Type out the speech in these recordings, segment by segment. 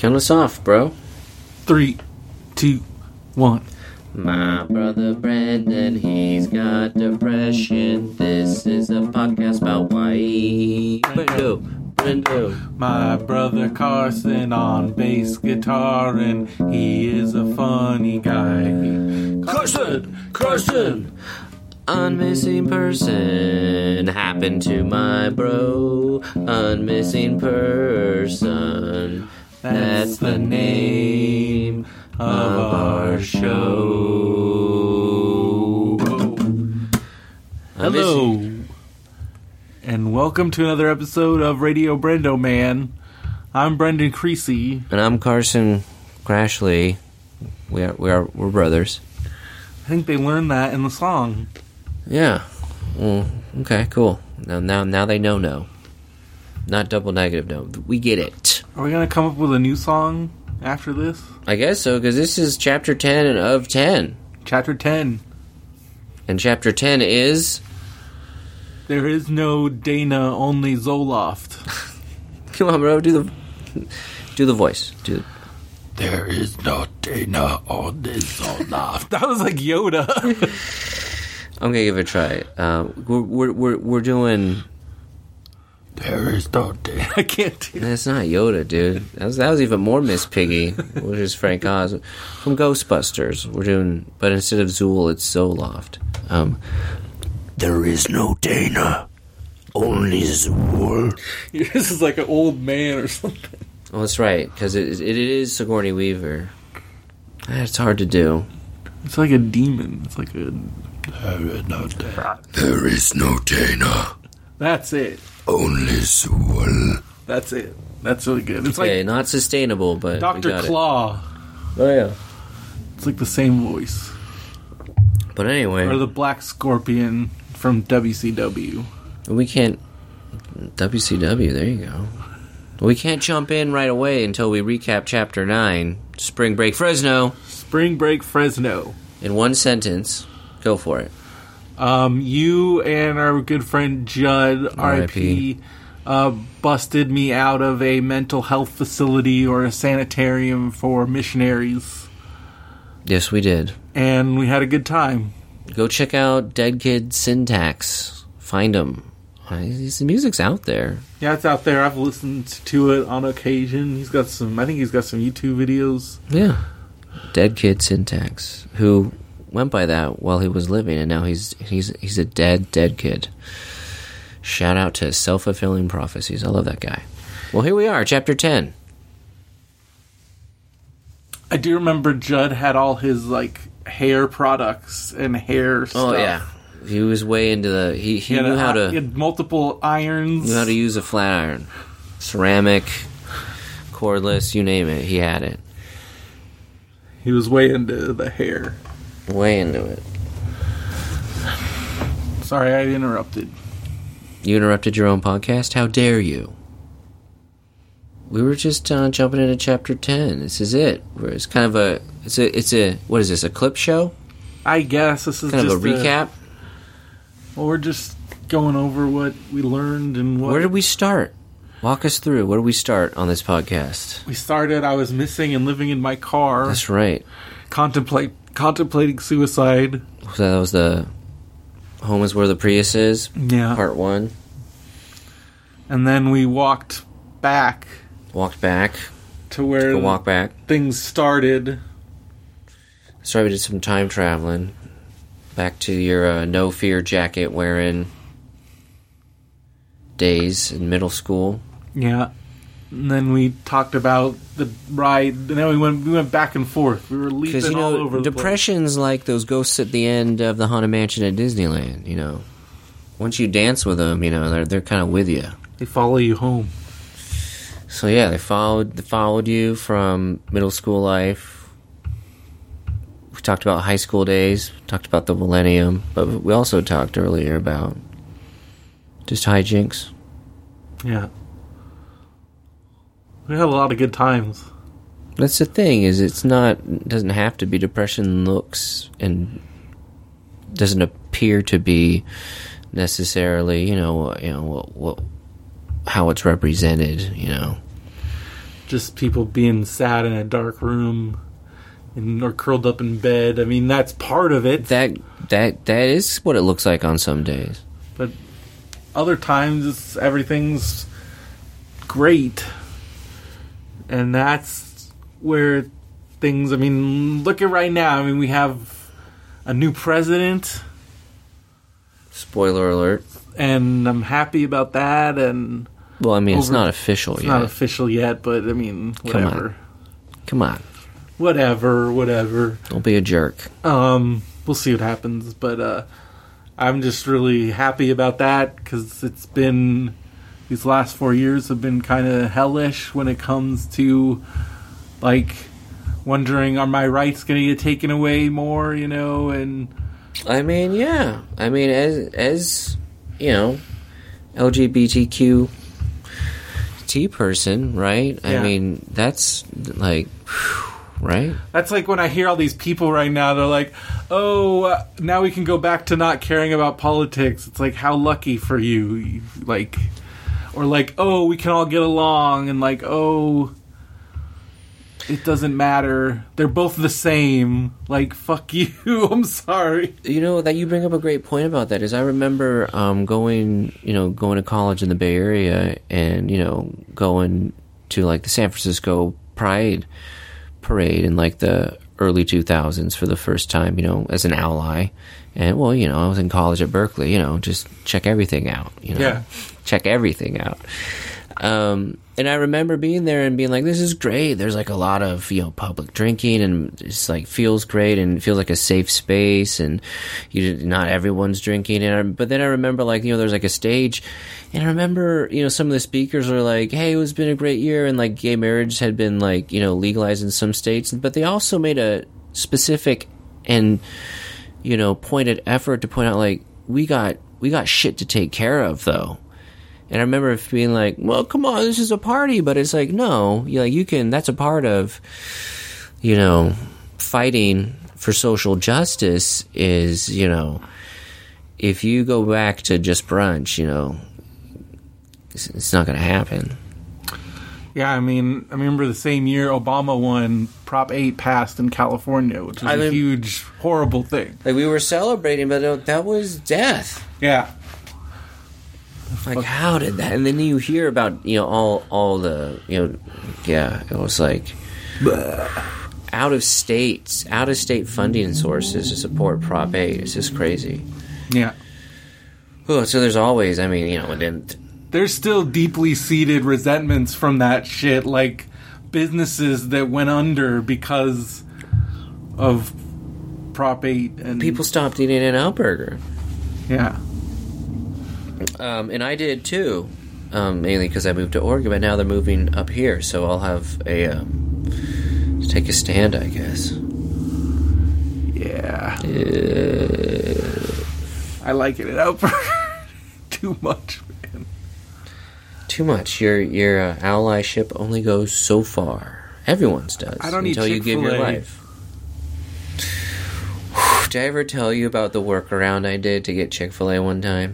Count us off, bro. 3, 2, 1. My brother Brendan, he's got depression. This is a podcast about why. Brendo. My brother Carson on bass guitar, and he is a funny guy. Carson! Unmissing person happened to my bro. Unmissing person. That's the name of our show. Hello, and welcome to another episode of Radio Brendo Man. I'm Brendan Creasy, and I'm Carson Crashley. We're brothers. I think they learned that in the song. Yeah. Well, okay. Cool. Now they know. Not double negative. No, we get it. Are we going to come up with a new song after this? I guess so, because this is Chapter 10 of 10. Chapter 10. And Chapter 10 is... There is no Dana, only Zoloft. Come on, bro, do the voice. There is no Dana, only Zoloft. That was like Yoda. I'm going to give it a try. We're doing... There is no Dana. I can't do that. That's not Yoda, dude. That was even more Miss Piggy, which is Frank Oz from Ghostbusters. We're doing, but instead of Zool, it's Zoloft. There is no Dana, only Zool. This is like an old man or something. Well, that's right, because it is Sigourney Weaver. It's hard to do. It's like a demon. It's like a. There is no Dana. That's it. Only soul. That's it. That's really good. It's like not sustainable, but Doctor Claw. It. Oh yeah, it's like the same voice. But anyway, or the Black Scorpion from WCW. We can't WCW. There you go. We can't jump in right away until we recap Chapter 9, Spring Break Fresno. Spring Break Fresno. In one sentence, go for it. You and our good friend Judd, R.I.P., busted me out of a mental health facility or a sanitarium for missionaries. Yes, we did. And we had a good time. Go check out Dead Kid Syntax. Find him. The music's out there. Yeah, it's out there. I've listened to it on occasion. I think he's got some YouTube videos. Yeah. Dead Kid Syntax, who... went by that while he was living, and now he's a dead kid. Shout out to self-fulfilling prophecies. I love that guy. Well, here we are, Chapter 10. I do remember Judd had all his like hair products and hair stuff. Oh yeah, he was way into the he knew how to. He had multiple irons. Knew how to use a flat iron, ceramic, cordless, you name it. He had it. He was way into the hair. Way into it. Sorry, I interrupted. You interrupted your own podcast? How dare you? We were just jumping into Chapter 10. This is it. It's kind of a... It's a what is this, a clip show? I guess. This is kind just of a recap? Well, we're just going over what we learned and what... Where did we start? Walk us through. Where did we start on this podcast? We started, I was missing and living in my car. That's right. Contemplating suicide. So that was the home is where the Prius is. Yeah. Part 1. And then we walked back. To where things started. Sorry, we did some time traveling. Back to your No Fear jacket wearing days in middle school. Yeah. And then we talked about the ride, and then we went back and forth. We were leaping all over the place. Depression's like those ghosts at the end of the Haunted Mansion at Disneyland, you know. Once you dance with them, you know, they're kind of with you. They follow you home. So, yeah, they followed you from middle school life. We talked about high school days, talked about the millennium, but we also talked earlier about just hijinks. Yeah. We had a lot of good times. That's the thing, is it doesn't have to be depression looks and doesn't appear to be necessarily, you know how it's represented, you know. just people being sad in a dark room and or curled up in bed. I mean, that's part of it. That is what it looks like on some days. But other times, it's, everything's great. And that's where things... I mean, look at right now. I mean, we have a new president. Spoiler alert. And I'm happy about that. And well, I mean, it's not official yet. It's not official yet, but I mean, whatever. Come on. Whatever. Don't be a jerk. We'll see what happens. But I'm just really happy about that because it's been... These last 4 years have been kind of hellish when it comes to, like, wondering, are my rights going to get taken away more, you know? And I mean, yeah. I mean, as you know, LGBTQT person, right? Yeah. I mean, that's, like, whew, right? That's like when I hear all these people right now, they're like, oh, now we can go back to not caring about politics. It's like, how lucky for you, like... Or like, oh, we can all get along, and like, oh, it doesn't matter. They're both the same. Like, fuck you. I'm sorry. You know, that you bring up a great point about that is I remember going to college in the Bay Area and, you know, going to like the San Francisco Pride Parade in like the early 2000s for the first time, you know, as an ally. And, well, you know, I was in college at Berkeley, you know, just check everything out, you know. Yeah. Check everything out. And I remember being there and being like, this is great. There's like a lot of, you know, public drinking and it's like feels great and it feels like a safe space and not everyone's drinking. But then I remember like, you know, there's like a stage and I remember, you know, some of the speakers were like, hey, it's been a great year and like gay marriage had been like, you know, legalized in some states. But they also made a specific and, you know, pointed effort to point out like, we got shit to take care of though. And I remember being like, well, come on, this is a party. But it's like, no, you can, that's a part of, you know, fighting for social justice is, you know, if you go back to just brunch, you know, it's not going to happen. Yeah, I mean, I remember the same year Obama won, Prop 8 passed in California, which was a huge, horrible thing. Like, we were celebrating, but that was death. Yeah. Like, how did that? And then you hear about, you know, all the, you know, yeah, it was like out of state funding sources to support Prop 8. It's just crazy. Yeah. Oh, so there's always, I mean, you know, and then there's still deeply seated resentments from that shit, like businesses that went under because of Prop 8 and people stopped eating In-N-Out Burger. Yeah. And I did too, mainly because I moved to Oregon, but now they're moving up here, so I'll have a take a stand, I guess. Yeah. I like it out too much, man. Too much. Your allyship only goes so far. Everyone's does. I don't need Chick-fil-A. Until you give your life. Did I ever tell you about the workaround I did to get Chick-fil-A one time?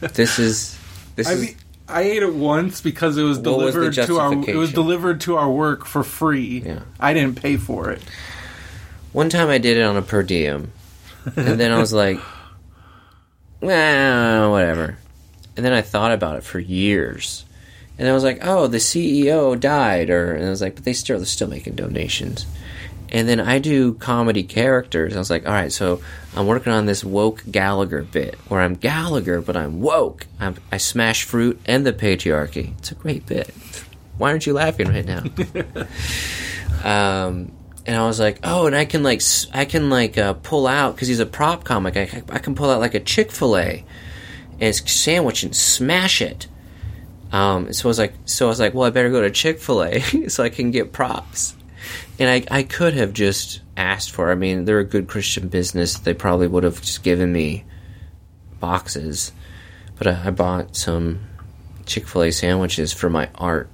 This is. I ate it once because it was delivered to our. It was delivered to our work for free. Yeah. I didn't pay for it. One time I did it on a per diem, and then I was like, well, whatever. And then I thought about it for years, and I was like, oh, the CEO died, and I was like, but they're still making donations. And then I do comedy characters. I was like, all right, so I'm working on this woke Gallagher bit where I'm Gallagher, but I'm woke. I smash fruit and the patriarchy. It's a great bit. Why aren't you laughing right now? And I was like, oh, and I can pull out, because he's a prop comic. I can pull out like a Chick-fil-A and sandwich and smash it. So I was like, well, I better go to Chick-fil-A so I can get props. And I could have just asked for it. I mean, they're a good Christian business. They probably would have just given me boxes. But I bought some Chick-fil-A sandwiches for my art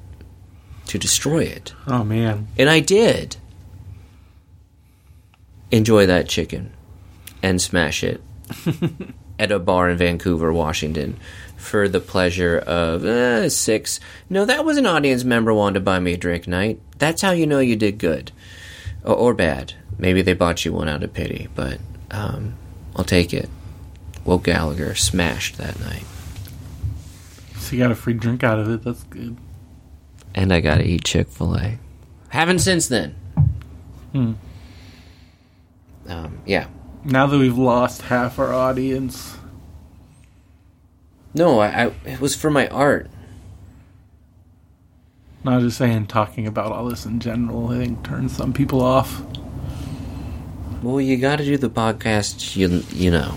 to destroy it. Oh, man. And I did. Enjoy that chicken and smash it. at a bar in Vancouver, Washington, for the pleasure of $6. No, that was an audience member wanting to buy me a drink night. That's how you know you did good. Or bad. Maybe they bought you one out of pity, but I'll take it. Will Gallagher smashed that night. So you got a free drink out of it. That's good. And I got to eat Chick-fil-A. Haven't since then. Yeah. Now that we've lost half our audience. No, it was for my art. No, I was just saying, talking about all this in general, I think, turns some people off. Well, you got to do the podcast, you know.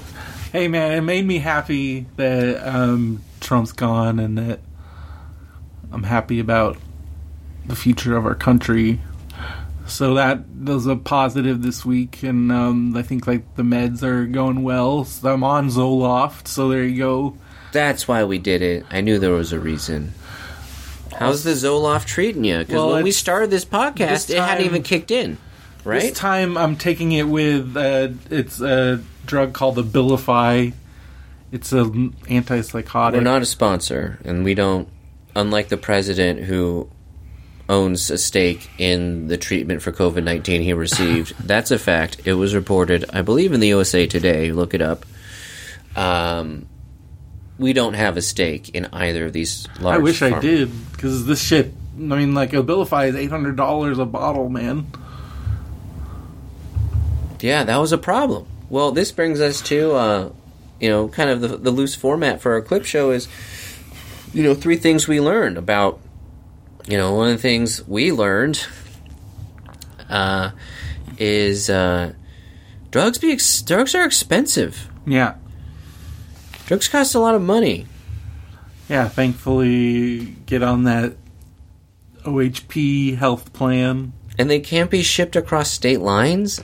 Hey, man, it made me happy that Trump's gone and that I'm happy about the future of our country. So that was a positive this week, and I think like the meds are going well. So I'm on Zoloft, so there you go. That's why we did it. I knew there was a reason. How's the Zoloft treating you? Because when we started this podcast, it hadn't even kicked in, right? This time I'm taking it with it's a drug called Abilify. It's an antipsychotic. We're not a sponsor, and we don't, unlike the president who owns a stake in the treatment for COVID-19 he received. That's a fact. It was reported, I believe, in the USA Today. Look it up. We don't have a stake in either of these large... I wish I did, because this shit... I mean, like, Abilify is $800 a bottle, man. Yeah, that was a problem. Well, this brings us to, you know, kind of the loose format for our clip show is, you know, three things we learned about... You know, one of the things we learned is drugs are expensive. Yeah. Drugs cost a lot of money. Yeah, thankfully get on that OHP health plan. And they can't be shipped across state lines?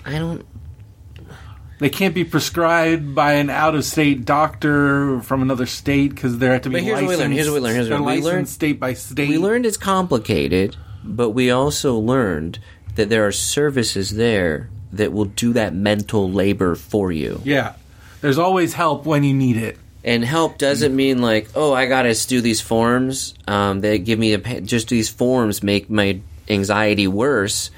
They can't be prescribed by an out-of-state doctor from another state because they have to be licensed. But here's what we learned. State by state. We learned it's complicated, but we also learned that there are services there that will do that mental labor for you. Yeah. There's always help when you need it. And help doesn't mean like, oh, I got to do these forms. They give me just these forms make my anxiety worse.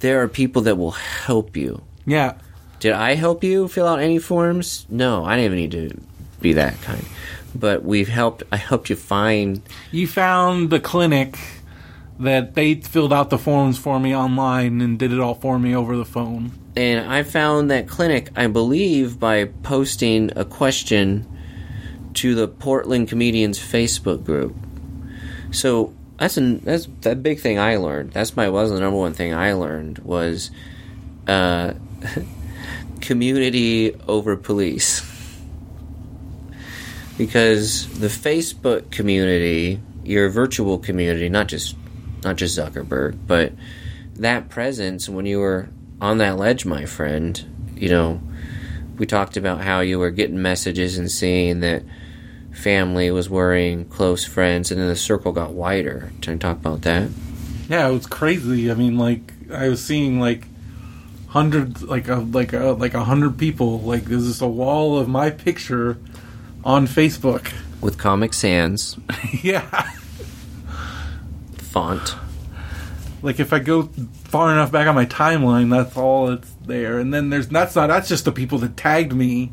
There are people that will help you. Yeah. Did I help you fill out any forms? No, I didn't even need to be that kind. But I helped you find... You found the clinic that they filled out the forms for me online and did it all for me over the phone. And I found that clinic, I believe, by posting a question to the Portland Comedians Facebook group. So that's the big thing I learned. That was the number one thing I learned was... community over police, because the Facebook community, your virtual community, not just Zuckerberg, but that presence when you were on that ledge, my friend. You know, we talked about how you were getting messages and seeing that family was worrying, close friends, and then the circle got wider. Can I talk about that? Yeah, it was crazy. I mean, like I was seeing like hundreds, like 100 people. Like, there's just a wall of my picture on Facebook with Comic Sans. Yeah. Font. Like, if I go far enough back on my timeline, that's all that's there. And then that's just the people that tagged me.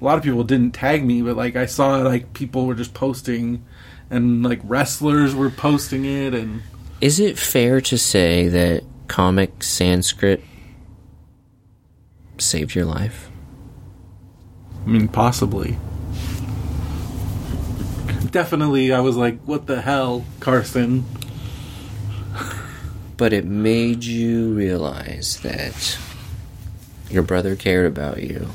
A lot of people didn't tag me, but like I saw like people were just posting, and like wrestlers were posting it. And is it fair to say that Comic Sanskrit saved your life? I mean, possibly. Definitely, I was like, what the hell, Carson? But it made you realize that your brother cared about you,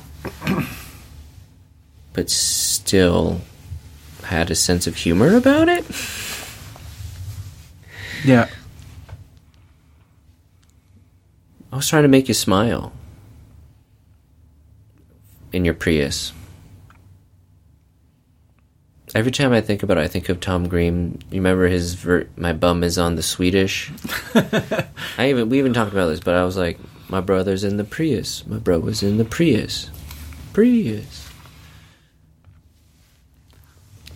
but still had a sense of humor about it? Yeah. I was trying to make you smile. In your Prius. Every time I think about it, I think of Tom Green. You remember his "My bum is on the Swedish." We even talked about this, but I was like, "My brother's in the Prius. My bro was in the Prius.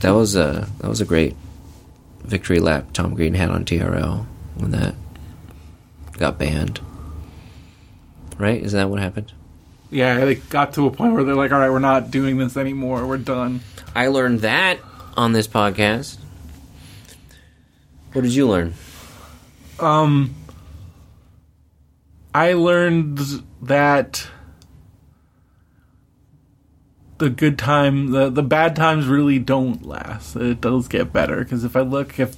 That was a great victory lap Tom Green had on TRL when that got banned. Right? Is that what happened? Yeah, they got to a point where they're like, all right, we're not doing this anymore. We're done. I learned that on this podcast. What did you learn? I learned that the good time, the bad times really don't last. It does get better. Because if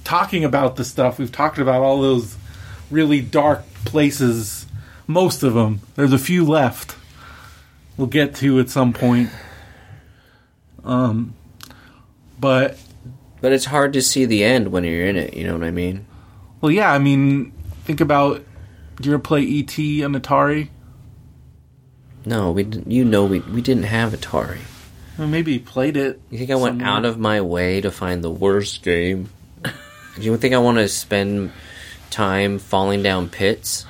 talking about the stuff, we've talked about all those really dark places, most of them. There's a few left we'll get to at some point. But it's hard to see the end when you're in it, you know what I mean? Well, yeah, I mean, think about, do you ever play E.T. on Atari? No, we didn't have Atari. Well, maybe you played it. You think I went out of my way to find the worst game? Do you think I want to spend time falling down pits?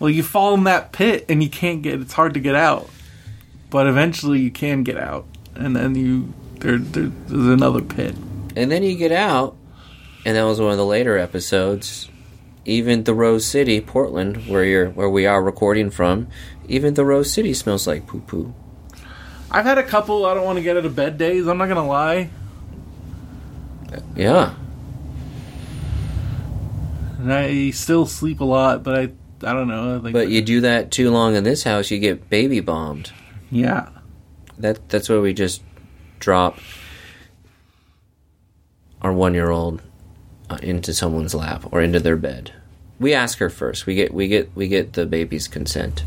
Well, you fall in that pit and you can't get, it's hard to get out. But eventually you can get out. And then there's another pit. And then you get out, and that was one of the later episodes. Even the Rose City, Portland, where we are recording from, even the Rose City smells like poo poo. I've had a couple. I don't want to get out of bed days. I'm not gonna lie. Yeah. And I still sleep a lot, but I don't know. I think but you do that too long in this house, you get baby bombed. Yeah. That's where we just drop our 1-year-old into someone's lap or into their bed. We ask her first. We get the baby's consent.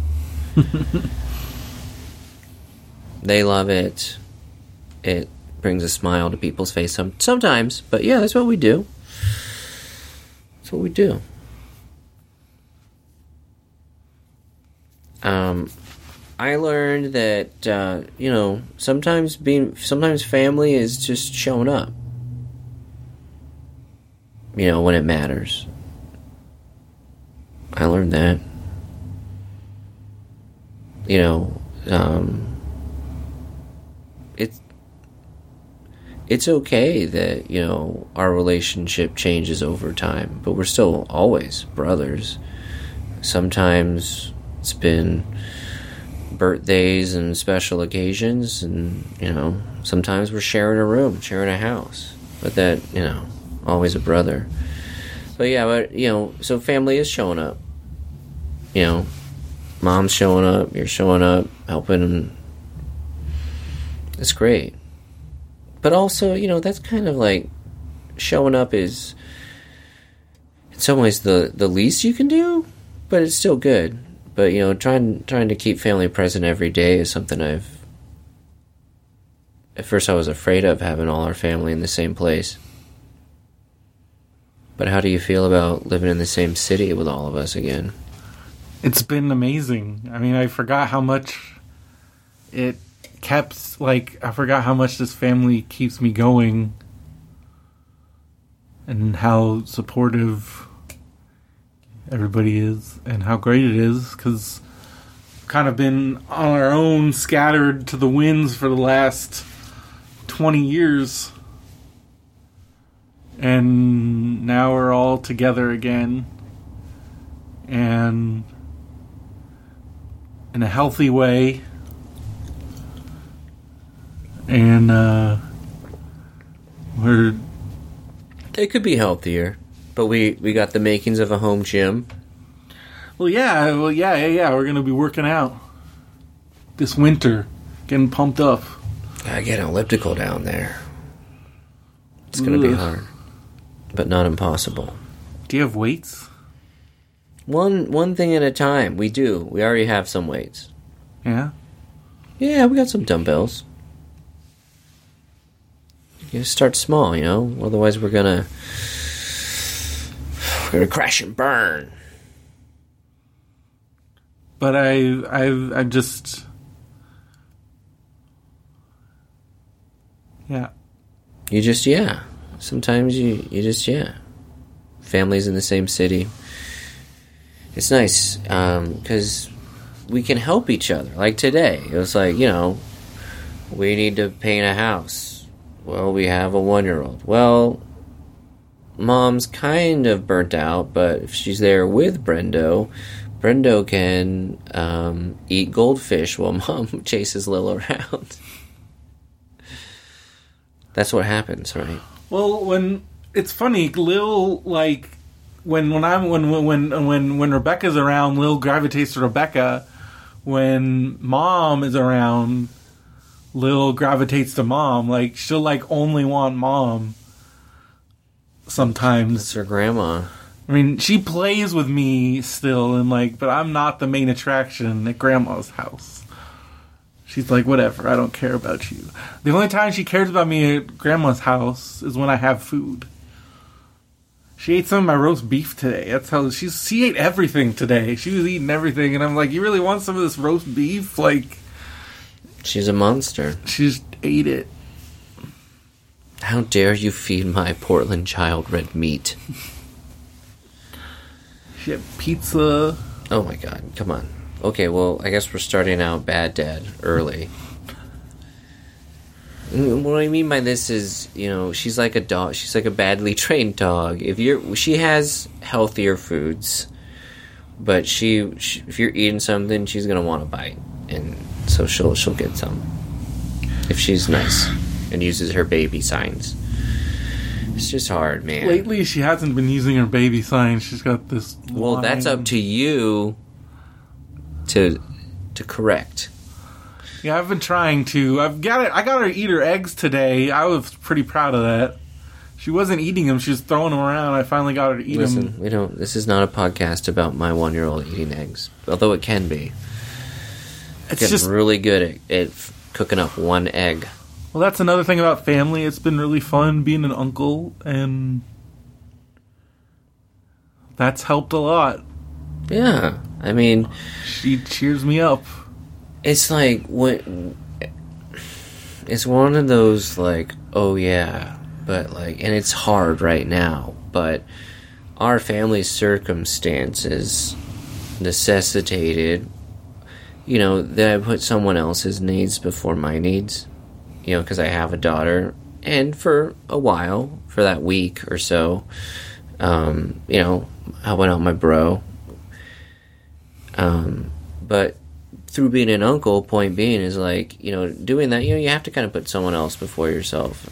They love it. It brings a smile to people's face sometimes, but yeah, that's what we do. That's what we do. I learned that sometimes family is just showing up. You know, when it matters. I learned that. You know, it's okay that, you know, our relationship changes over time, but we're still always brothers. Sometimes it's been birthdays and special occasions, and, you know, sometimes we're sharing a room, sharing a house. But that, you know, always a brother. But yeah, but, you know, so family is showing up. You know, mom's showing up, you're showing up, helping. It's great. But also, you know, that's kind of like, showing up is, in some ways, the least you can do, but it's still good. But, you know, trying to keep family present every day is something at first I was afraid of, having all our family in the same place. But how do you feel about living in the same city with all of us again? It's been amazing. I mean, I forgot how much it kept, like, I forgot how much this family keeps me going and how supportive everybody is and how great it is, because we've kind of been on our own, scattered to the winds for the last 20 years. And now we're all together again, and in a healthy way, and we're... They could be healthier, but we got the makings of a home gym. Well, yeah, we're going to be working out this winter, getting pumped up. I get an elliptical down there. It's going to be hard. But not impossible. Do you have weights? One thing at a time. We do. We already have some weights. Yeah? Yeah, we got some dumbbells. You start small, you know? Otherwise we're gonna crash and burn. But I just... Yeah. You just, yeah. Sometimes you just, yeah. Families in the same city. It's nice, because we can help each other. Like today, it was like, you know, we need to paint a house. Well, we have a 1-year-old. Well, Mom's kind of burnt out, but if she's there with Brendo, Brendo can eat goldfish while Mom chases Lil around. That's what happens, right? Well, when it's funny, Lil, like when Rebecca's around, Lil gravitates to Rebecca. When Mom is around, Lil gravitates to Mom. Like she'll like only want Mom. Sometimes it's her grandma. I mean, she plays with me still, and like, but I'm not the main attraction at Grandma's house. She's like, whatever, I don't care about you. The only time she cares about me at Grandma's house is when I have food. She ate some of my roast beef today. That's how she ate everything today. She was eating everything, and I'm like, you really want some of this roast beef? Like, she's a monster. She just ate it. How dare you feed my Portland child red meat? She had pizza. Oh my god, come on. Okay, well, I guess we're starting out bad dad early. What I mean by this is, you know, she's like a dog. She's like a badly trained dog. She has healthier foods, but she if you're eating something, she's going to want to bite. And so she'll get some. If she's nice. And uses her baby signs. It's just hard, man. Lately, she hasn't been using her baby signs. She's got this. Well, line. That's up to you to correct. Yeah, I've been trying to. I got her to eat her eggs today. I was pretty proud of that. She wasn't eating them. She was throwing them around. I finally got her to eat them. Listen, we don't. This is not a podcast about my 1-year-old eating eggs, although it can be. It's getting just really good at cooking up one egg. Well, that's another thing about family. It's been really fun being an uncle, and that's helped a lot. Yeah, I mean, she cheers me up. It's like it's one of those like, oh yeah, but like, and it's hard right now. But our family circumstances necessitated, you know, that I put someone else's needs before my needs. You know, because I have a daughter, and for a while, for that week or so, you know, I went out with my bro. But through being an uncle, point being is like, you know, doing that, you know, you have to kind of put someone else before yourself,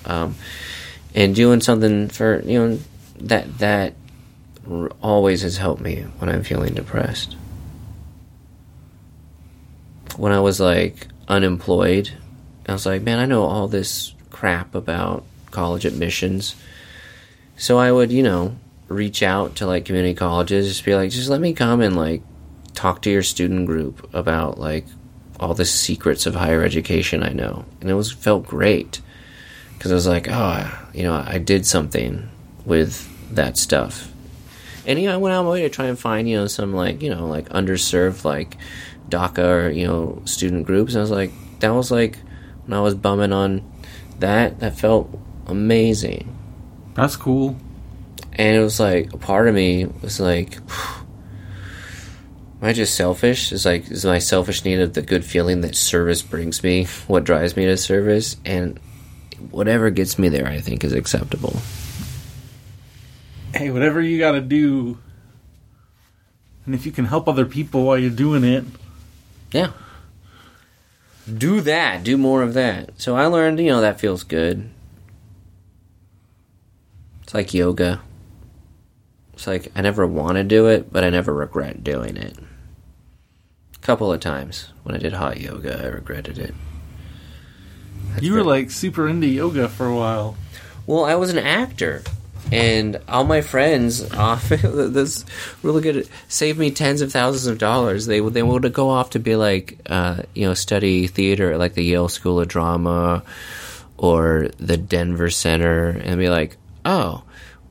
and doing something for, you know, that always has helped me when I'm feeling depressed. When I was like unemployed, I was like, man, I know all this crap about college admissions. So I would, you know, reach out to, like, community colleges, just be like, just let me come and, like, talk to your student group about, like, all the secrets of higher education I know. And it felt great. Because I was like, oh, you know, I did something with that stuff. And, you know, I went out of my way to try and find, you know, some, like, you know, like, underserved, like, DACA or, you know, student groups. And I was like, that was, like... When I was bumming on that felt amazing. That's cool. And it was like, a part of me was like, am I just selfish? It's like, is my selfish need of the good feeling that service brings me, what drives me to service? And whatever gets me there, I think, is acceptable. Hey, whatever you gotta do. And if you can help other people while you're doing it. Yeah. Do that. Do more of that. So I learned, you know, that feels good. It's like yoga. It's like I never want to do it, but I never regret doing it. A couple of times when I did hot yoga, I regretted it. That's you were like super into yoga for a while. Well, I was an actor. And all my friends often, this really good, saved me tens of thousands of dollars. They would go off to be like, you know, study theater at like the Yale School of Drama or the Denver Center and be like, oh,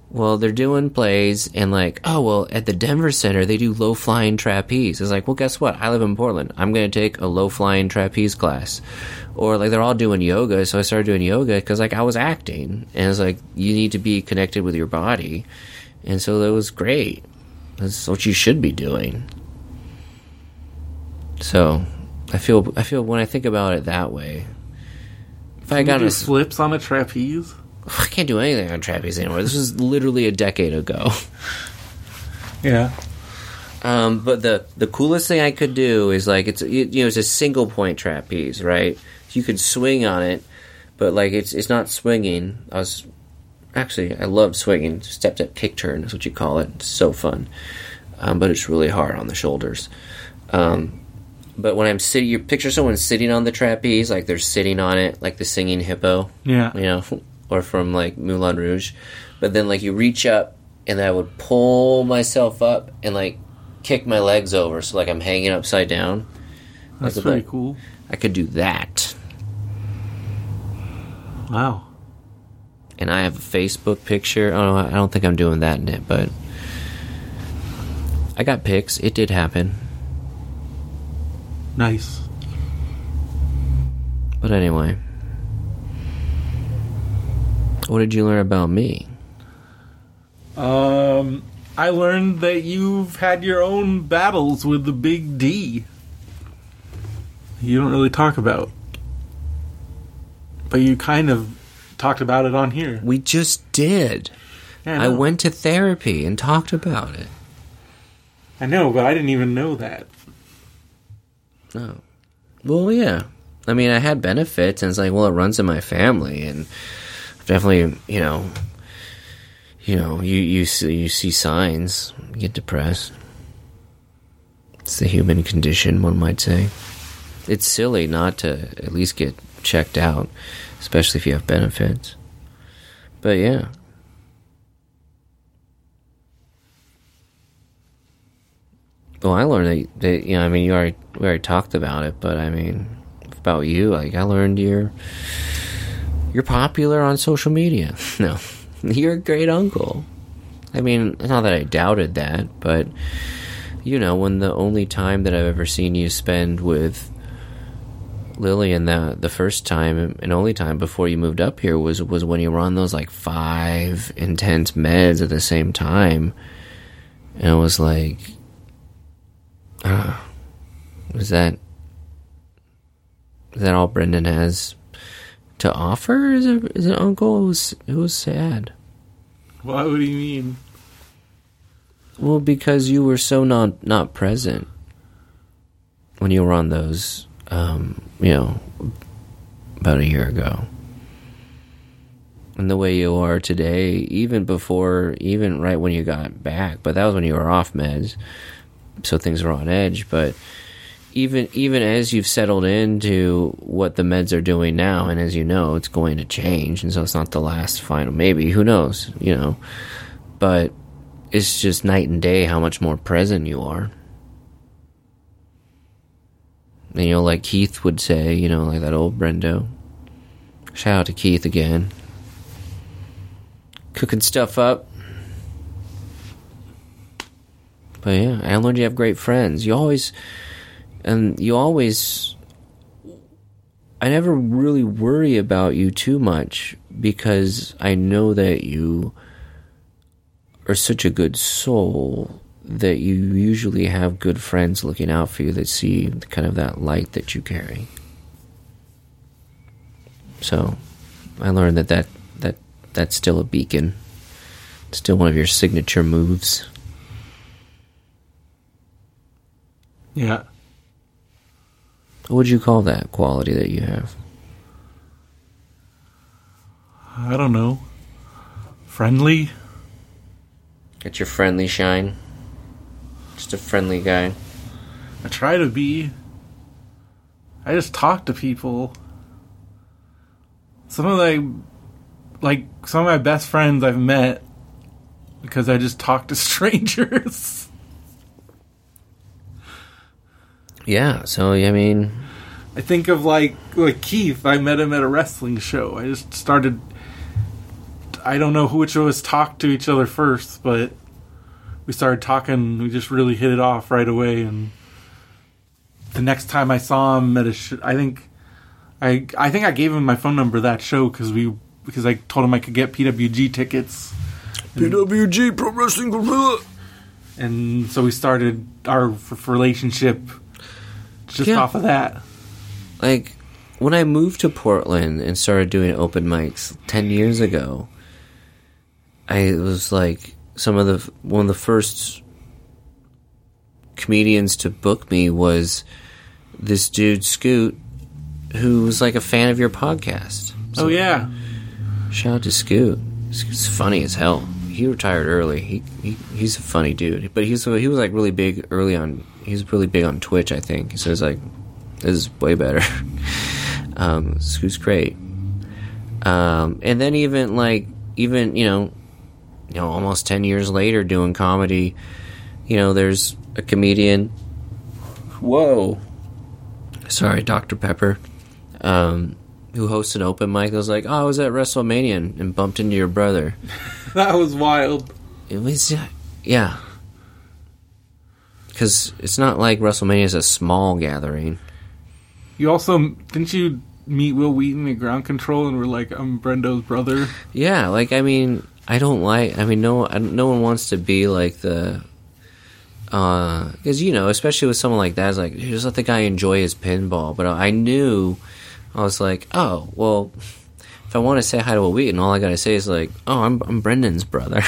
well, they're doing plays and like, oh, well, at the Denver Center, they do low-flying trapeze. It's like, well, guess what? I live in Portland. I'm going to take a low-flying trapeze class. Or, like, they're all doing yoga, so I started doing yoga because, like, I was acting. And it's like, you need to be connected with your body. And so that was great. That's what you should be doing. So, I feel when I think about it that way, If I got flips on a trapeze? I can't do anything on trapeze anymore. This was literally a decade ago. Yeah. But the coolest thing I could do is, like, it's a single point trapeze, right? You could swing on it, but, like, it's not swinging. I love swinging. Step kick turn is what you call it. It's so fun. But it's really hard on the shoulders. But when I'm sitting, you picture someone sitting on the trapeze, like they're sitting on it, like the singing hippo. Yeah. You know, or from, like, Moulin Rouge. But then, like, you reach up, and I would pull myself up and, like, kick my legs over. So, like, I'm hanging upside down. That's pretty cool. I could do that. Wow. And I have a Facebook picture. Oh, I don't think I'm doing that in it, but I got pics. It did happen. Nice. But anyway, what did you learn about me? I learned that you've had your own battles with the Big D. You don't really talk about, but you kind of talked about it on here. We just did. Yeah, I went to therapy and talked about it. I know, but I didn't even know that. Oh. Well, yeah. I mean, I had benefits, and it's like, well, it runs in my family, and definitely, you see signs, you get depressed. It's the human condition, one might say. It's silly not to at least get checked out, especially if you have benefits. But yeah. Well, I learned that we already talked about it, but I mean, about you, like, I learned you're popular on social media. No, you're a great uncle. I mean, not that I doubted that, but when the only time that I've ever seen you spend with Lillian, the first time and only time before you moved up here was when you were on those, like, 5 intense meds at the same time, and I was like, is that all Brendan has to offer? Is an uncle who was sad? Why? What do you mean? Well, because you were so not present when you were on those, about a year ago. And the way you are today, even right when you got back, but that was when you were off meds, so things were on edge. But even as you've settled into what the meds are doing now, and as you know, it's going to change, and so it's not the last final, maybe, who knows, but it's just night and day how much more present you are. And, like Keith would say, like that old Brendo, shout out to Keith again, cooking stuff up. But yeah, I learned you have great friends. I never really worry about you too much because I know that you are such a good soul that you usually have good friends looking out for you that see kind of that light that you carry. So I learned that's still a beacon. It's still one of your signature moves. Yeah. What would you call that quality that you have? I don't know. Friendly? Get your friendly shine. Just a friendly guy. I try to be. I just talk to people. Some of my best friends I've met because I just talk to strangers. Yeah, so, I mean, I think of, like Keith. I met him at a wrestling show. I just started, I don't know which of us talked to each other first, but we started talking. We just really hit it off right away, and the next time I saw him at a show, I think I gave him my phone number that show because I told him I could get PWG tickets. PWG, Pro Wrestling Guerrilla. And so we started our relationship just off of that. Like, when I moved to Portland and started doing open mics 10 years ago, I was like one of the first comedians to book me was this dude Scoot, who was like a fan of your podcast. So, oh yeah, shout out to Scoot. Scoot's funny as hell. He retired early. He's a funny dude, but he was like really big early on. He's really big on Twitch, I think. So it's like, this is way better. Scoot's great. And then even you know, almost 10 years later, doing comedy, you know, there's a comedian. Whoa, sorry, Dr. Pepper, who hosted open mic. I was like, oh, I was at WrestleMania and bumped into your brother. That was wild. It was, yeah. Because it's not like WrestleMania is a small gathering. You also, didn't you meet Will Wheaton at Ground Control and were like, I'm Brendo's brother? Yeah, like, I mean, no one wants to be like the, because, you know, especially with someone like that, it's like, just let the guy enjoy his pinball. But I knew, I was like, oh, well, if I want to say hi to Will Wheaton, all I got to say is like, oh, I'm Brendan's brother.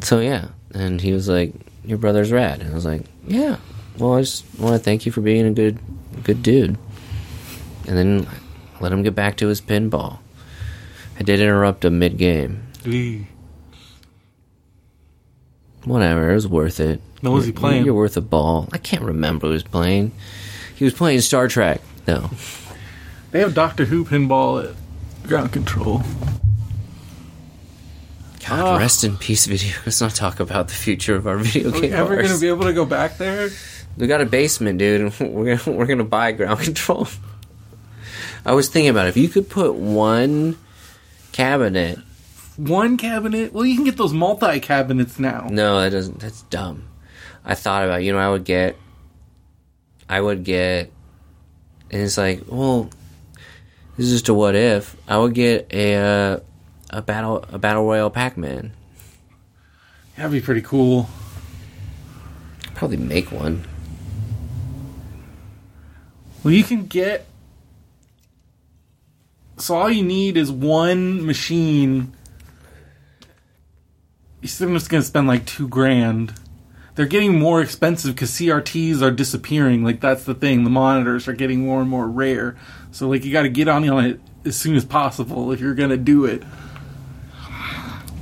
So, yeah. And he was like, your brother's rad. And I was like, yeah. Well, I just want to thank you for being a good dude. And then I let him get back to his pinball. I did interrupt him mid-game. Whatever, it was worth it. What was he playing? You're worth a ball. I can't remember who was playing. He was playing Star Trek. No. They have Doctor Who pinball at Ground Control. God, rest in peace, video. Let's not talk about the future of our video game. Are we ever going to be able to go back there? We got a basement, dude. We're gonna buy Ground Control. I was thinking about it. If you could put one cabinet. Well, you can get those multi cabinets now. No, that doesn't. That's dumb. I thought about it. You know, I would get, and it's like, well, this is just a what if. I would get a battle royale Pac-Man. That'd be pretty cool. Probably make one. Well, you can get. So all you need is one machine. You're still just gonna spend like $2,000. They're getting more expensive because CRTs are disappearing. Like, that's the thing. The monitors are getting more and more rare. So, like, you got to get on it as soon as possible if you're gonna do it.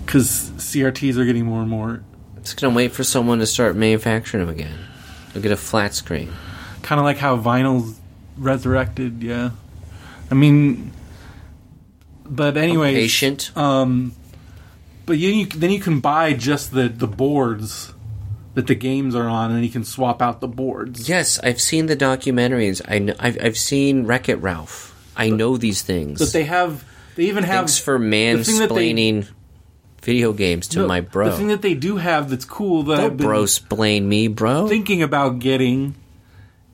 Because CRTs are getting more and more. It's going to wait for someone to start manufacturing them again. They'll get a flat screen. Kind of like how vinyl's resurrected, yeah. I mean, but anyway. Patient. But then you can buy just the boards that the games are on, and you can swap out the boards. Yes, I've seen the documentaries. I've seen Wreck-It Ralph. I know these things. But they even have... Thanks for mansplaining... video games to my bro. The thing that they do have that's cool that I've been bro-splain me, bro. Thinking about getting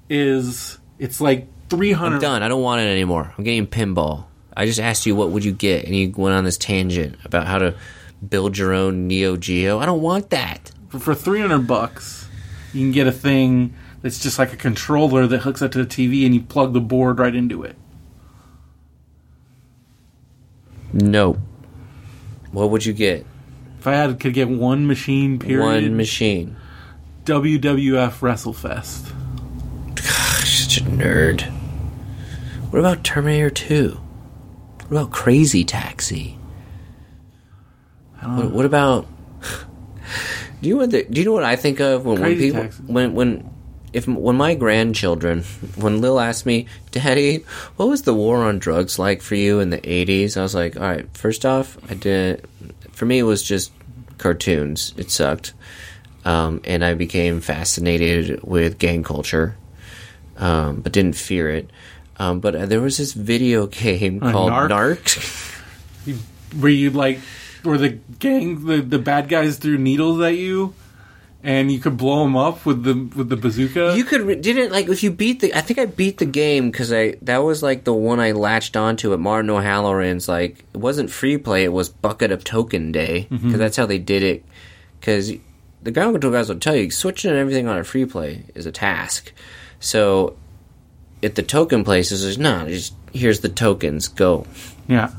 is it's like 300. I'm done. I don't want it anymore. I'm getting pinball. I just asked you what would you get, and you went on this tangent about how to build your own Neo Geo. I don't want that. For $300, you can get a thing that's just like a controller that hooks up to the TV, and you plug the board right into it. No. What would you get? If I could get one machine, period. One machine. WWF WrestleFest. Gosh, such a nerd. What about Terminator 2? What about Crazy Taxi? I don't know. What about... Do you know what I think of when my grandchildren, when Lil asked me, Daddy, what was the war on drugs like for you in the 80s? I was like, all right, first off, for me, it was just cartoons. It sucked. And I became fascinated with gang culture, but didn't fear it. But there was this video game called Narc. Where you like, where the gang, the bad guys threw needles at you? And you could blow them up with the bazooka. You could I think I beat the game because that was like the one I latched onto at Martin O'Halloran's. Like, it wasn't free play; it was bucket of token day because that's how they did it. Because the ground control guys will tell you switching everything on a free play is a task. So at the token places, there's not. Just, here's the tokens, go. Yeah.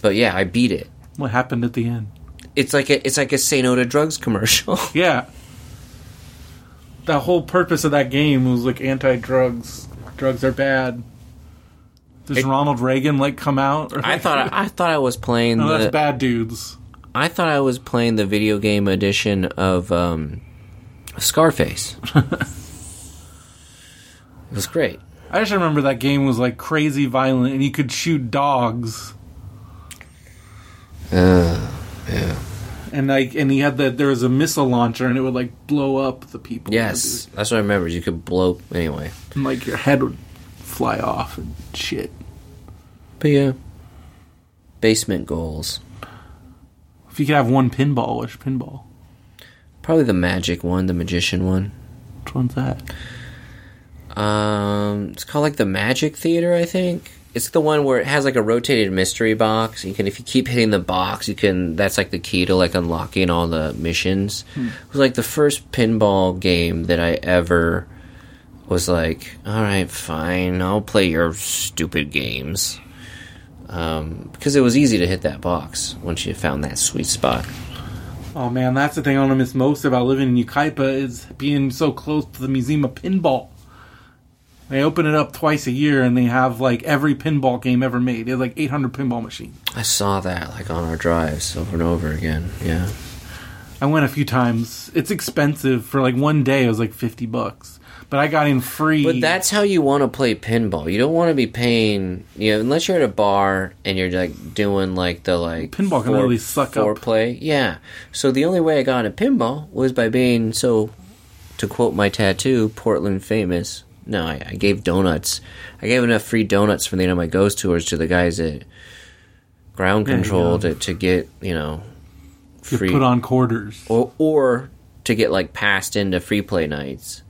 But yeah, I beat it. What happened at the end? It's like a Say No to Drugs commercial. Yeah. The whole purpose of that game was like anti-drugs. Drugs are bad. Does Ronald Reagan come out? I thought I was playing. No, that's Bad Dudes. I thought I was playing the video game edition of Scarface. It was great. I just remember that game was crazy violent, and you could shoot dogs. Yeah. And and he had there was a missile launcher, and it would blow up the people. Yes, that's what I remember. You could blow anyway. And your head would fly off and shit. But yeah, basement goals. If you could have one pinball, which pinball? Probably the magic one, the magician one. Which one's that? It's called the Magic Theater, I think. It's the one where it has a rotated mystery box. You can, if you keep hitting the box, you can. That's the key to unlocking all the missions. Hmm. It was the first pinball game that I ever was all right, fine, I'll play your stupid games. Because it was easy to hit that box once you found that sweet spot. Oh man, that's the thing I want to miss most about living in Yucaipa is being so close to the Museum of Pinball. They open it up twice a year, and they have, every pinball game ever made. They have, 800 pinball machines. I saw that, on our drives over and over again, yeah. I went a few times. It's expensive. For, one day, it was, $50. But I got in free. But that's how you want to play pinball. You don't want to be paying, unless you're at a bar, and you're, doing, the, pinball can really suck foreplay. Up. Foreplay, yeah. So the only way I got into pinball was by being, so, to quote my tattoo, Portland famous. No, I gave donuts. I gave enough free donuts from the end of my ghost tours to the guys at Ground Control to get, free. You put on quarters. Or to get, passed into free play nights.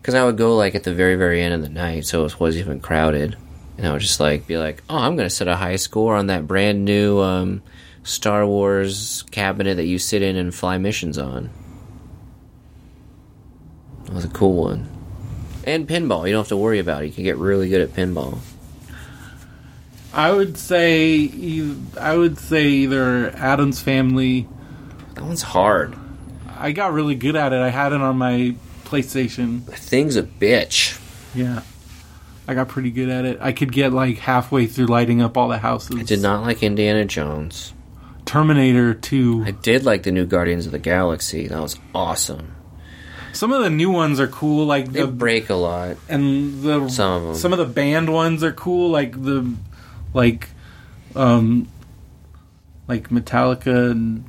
Because I would go, at the very, very end of the night, so it wasn't even crowded. And I would just, be oh, I'm going to set a high score on that brand new Star Wars cabinet that you sit in and fly missions on. That was a cool one. And pinball. You don't have to worry about it. You can get really good at pinball. I would say either Adam's Family. That one's hard. I got really good at it. I had it on my PlayStation. That thing's a bitch. Yeah. I got pretty good at it. I could get halfway through lighting up all the houses. I did not like Indiana Jones. Terminator 2. I did like the new Guardians of the Galaxy. That was awesome. Some of the new ones are cool, they break a lot, and some of the band ones are cool, like Metallica and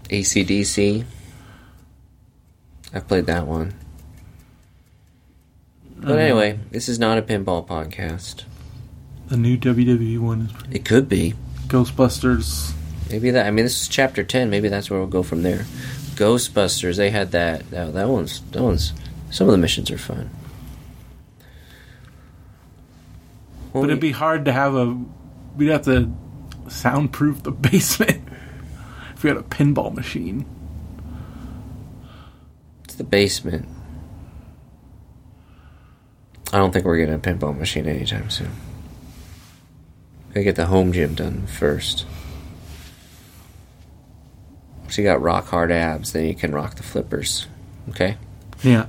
AC/DC. I've played that one, but anyway, this is not a pinball podcast. The new WWE one is pretty. It could be Ghostbusters. Maybe that. I mean, this is chapter 10. Maybe that's where we'll go from there. Ghostbusters, they had that. That one's. Some of the missions are fun. Well, but it'd be hard to have We'd have to soundproof the basement if we had a pinball machine. It's the basement. I don't think we're getting a pinball machine anytime soon. Gotta get the home gym done first. So you got rock hard abs, then you can rock the flippers. Okay? Yeah.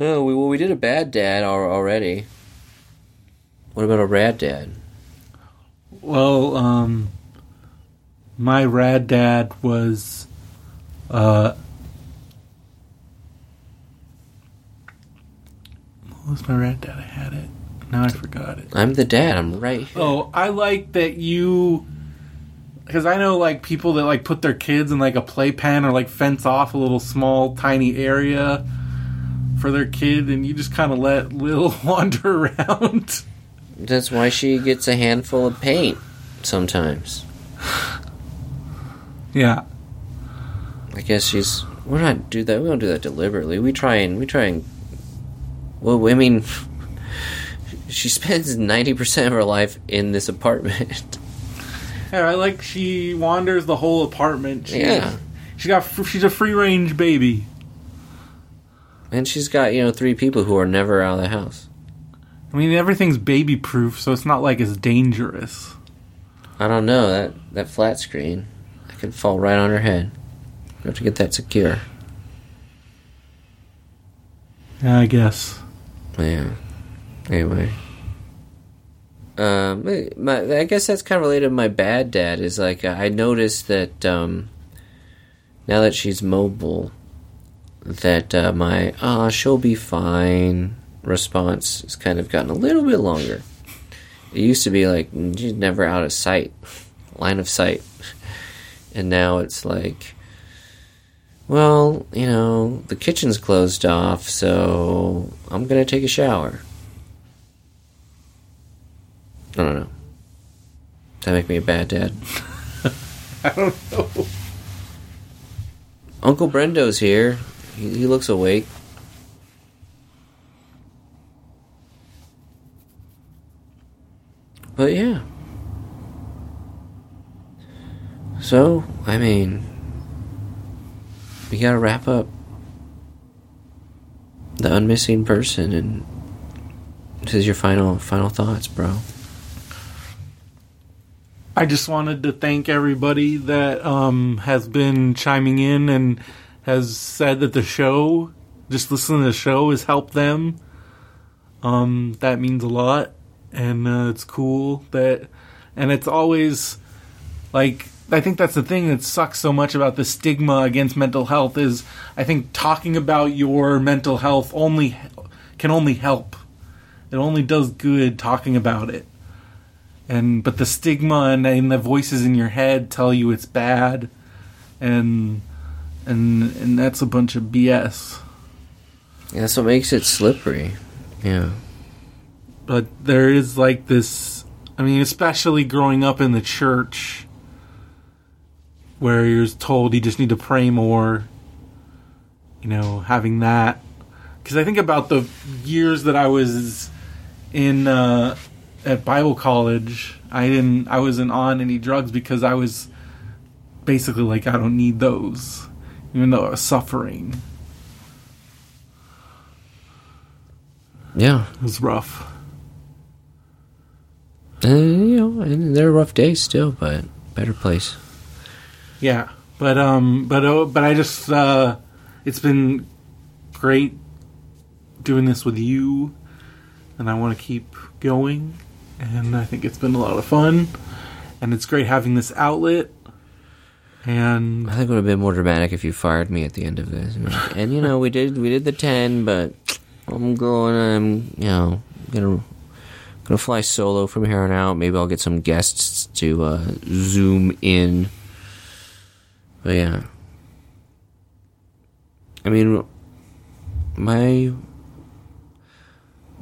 Oh, we did a bad dad already. What about a rad dad? Well, my rad dad was what was my rad dad? I had it. Now I forgot it. I'm the dad. I'm right here. Oh, I like that you... Because I know, people that, put their kids in, a playpen or, fence off a little small, tiny area for their kid, and you just kind of let Lil wander around. That's why she gets a handful of paint sometimes. Yeah. I guess she's... We're not do that. We don't do that deliberately. We try and... Well, I mean... She spends 90% of her life in this apartment. Yeah, she wanders the whole apartment. She's a free range baby. And she's got, you know, three people who are never out of the house. I mean, everything's baby-proof, so it's not like it's dangerous. I don't know. That flat screen, I could fall right on her head. You have to get that secure. I guess. Yeah. Anyway. I guess that's kind of related to my bad dad, is like, I noticed that now that she's mobile, that my, she'll be fine response has kind of gotten a little bit longer. It used to be like, she's never out of sight, line of sight. And now it's like, well, you know, the kitchen's closed off, so I'm going to take a shower. I don't know. Does that make me a bad dad? I don't know. Uncle Brendo's here. He looks awake. But yeah. So, I mean, we gotta wrap up the unmissing person, and this is your final thoughts, bro. I just wanted to thank everybody that has been chiming in and has said that the show, just listening to the show, has helped them. That means a lot, and it's cool that, and it's always like, I think that's the thing that sucks so much about the stigma against mental health is, I think talking about your mental health can only help. It only does good talking about it. But the stigma and the voices in your head tell you it's bad, and that's a bunch of BS. Yeah, that's what makes it slippery. Yeah. But there is like this, I mean, especially growing up in the church, where you're told you just need to pray more. You know, having that, because I think about the years that I was in. At Bible college, I wasn't on any drugs because I was basically like, I don't need those, even though I was suffering. Yeah. It was rough. And, you know, and they're rough days still, but better place. Yeah. But I just, it's been great doing this with you, and I want to keep going. And I think it's been a lot of fun. And it's great having this outlet. And I think it would have been more dramatic if you fired me at the end of this. And, you know, we did the 10, but I'm going to fly solo from here on out. Maybe I'll get some guests to zoom in. But, yeah. I mean, my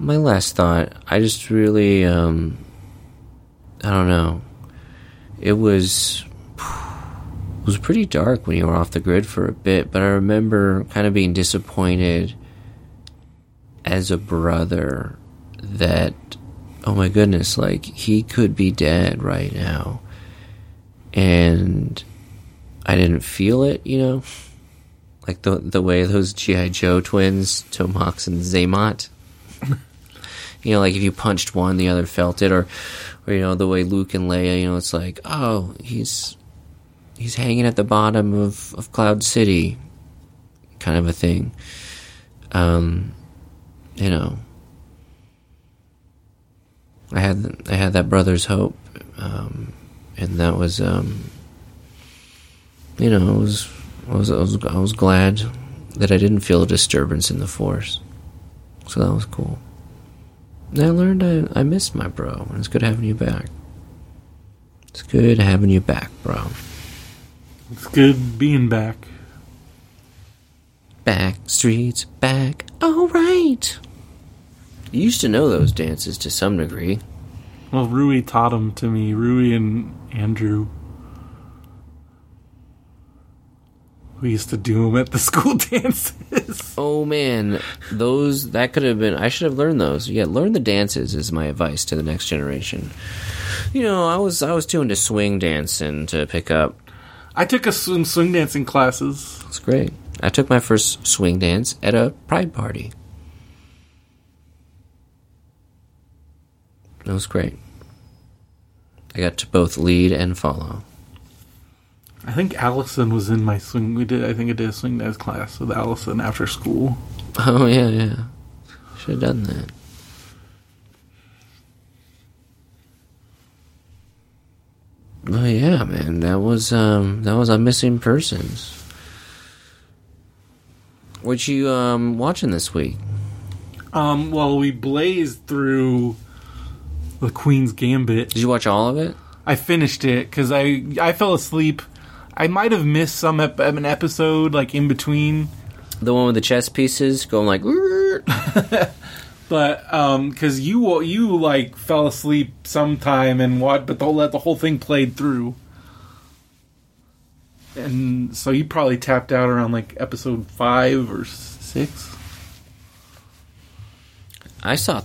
last thought, I just really, I don't know. It was pretty dark when you were off the grid for a bit, but I remember kind of being disappointed as a brother that, oh my goodness, like, he could be dead right now. And I didn't feel it, you know? Like the way those G.I. Joe twins, Tomox and Zaymot, you know, like if you punched one, the other felt it, or you know, the way Luke and Leia, you know, it's like, oh, he's hanging at the bottom of Cloud City, kind of a thing. You know, I had that brother's hope, and that was, you know, I was glad that I didn't feel a disturbance in the Force. So that was cool. And I learned I missed my bro, and it's good having you back. It's good having you back, bro. It's good being back. Back streets, back. All right. You used to know those dances to some degree. Well, Rui taught them to me. Rui and Andrew. We used to do them at the school dances. Oh, man. Those, that could have been, I should have learned those. Yeah, learn the dances is my advice to the next generation. You know, I was too into swing dancing to pick up. I took some swing dancing classes. That's great. I took my first swing dance at a pride party. It was great. I got to both lead and follow. I think Allison was in my swing. I did a swing dance class with Allison after school. Oh, yeah. Should have done that. Oh, yeah, man. That was Unmissing Persons. What you watching this week? Well, we blazed through The Queen's Gambit. Did you watch all of it? I finished it because I fell asleep. I might have missed some an episode, like, in between. The one with the chess pieces going like... But, because you, like, fell asleep sometime and what, but the whole thing played through. And so you probably tapped out around, like, episode 5 or 6. I saw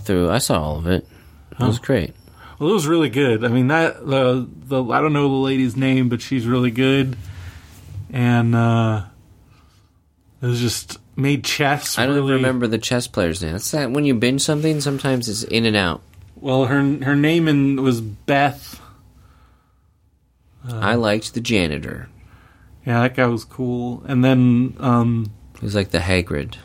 all of it. It was great. Well, it was really good. I mean, that the I don't know the lady's name, but she's really good. And it was just made chess. I don't remember the chess player's name. It's that when you binge something, sometimes it's in and out. Well, her name was Beth. I liked the janitor. Yeah, that guy was cool. And then he was like the Hagrid,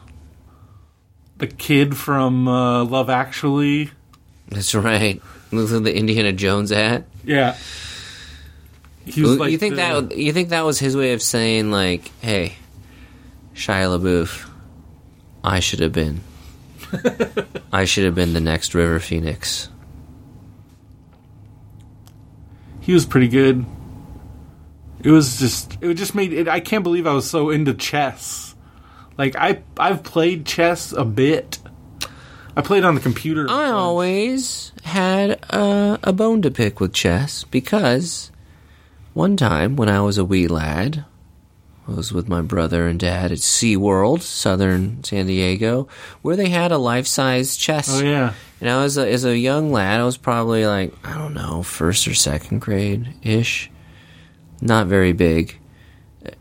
the kid from Love Actually. That's right. Looks like the Indiana Jones hat. Yeah. He was like you think that was his way of saying, like, hey, Shia LaBeouf, I should have been the next River Phoenix. He was pretty good. It just made it. I can't believe I was so into chess. Like, I've played chess a bit. I played on the computer. I always had a bone to pick with chess because one time when I was a wee lad, I was with my brother and dad at SeaWorld, southern San Diego, where they had a life-size chess. Oh, yeah. And I was as a young lad, I was probably like, I don't know, first or second grade-ish. Not very big.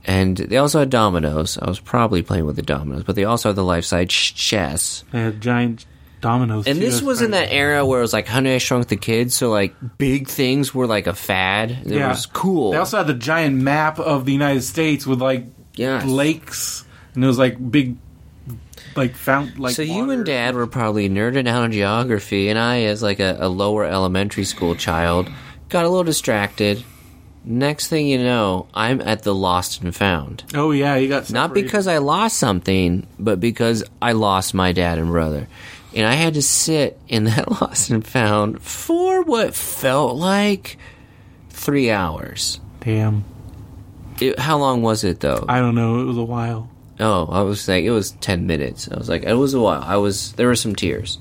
And they also had dominoes. I was probably playing with the dominoes, but they also had the life-size chess. They had giant... dominoes. And this was in that era where it was like Honey, I Shrunk the Kids, so like big things were like a fad. It was cool. They also had the giant map of the United States with like lakes, and it was like big, like fountain. Like, so you and Dad were probably nerding out on geography, and I, as like a lower elementary school child, got a little distracted. Next thing you know, I'm at the lost and found. Oh, yeah, you got separated. Not because I lost something, but because I lost my dad and brother. And I had to sit in that lost and found for what felt like 3 hours. Damn. How long was it, though? I don't know. It was a while. Oh, I was saying it was 10 minutes. I was like, it was a while. There were some tears.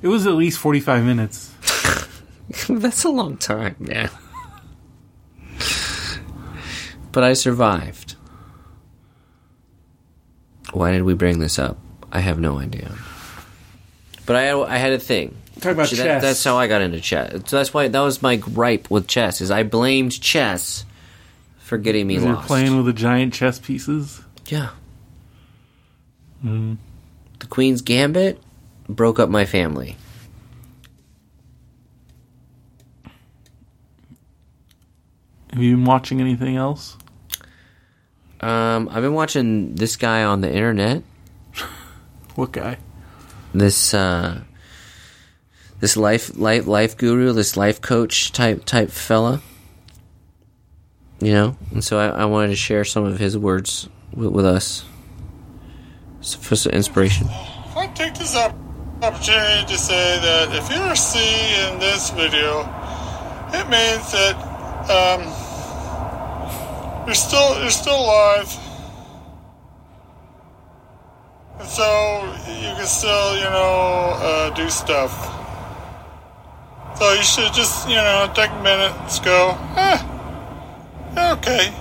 It was at least 45 minutes. That's a long time, man. But I survived. Why did we bring this up? I have no idea. But I had a thing. Talk about chess. That's how I got into chess. So that's why that was my gripe with chess, is I blamed chess for getting me lost. You were playing with the giant chess pieces? Yeah. Mm. The Queen's Gambit broke up my family. Have you been watching anything else? I've been watching this guy on the internet. What guy? This life guru, this life coach type fella, you know. And so I wanted to share some of his words with us for some inspiration. I'd like to take this opportunity to say that if you're seeing this video, it means that you're still alive. So you can still, do stuff. So you should just, take a minute and go, you're okay.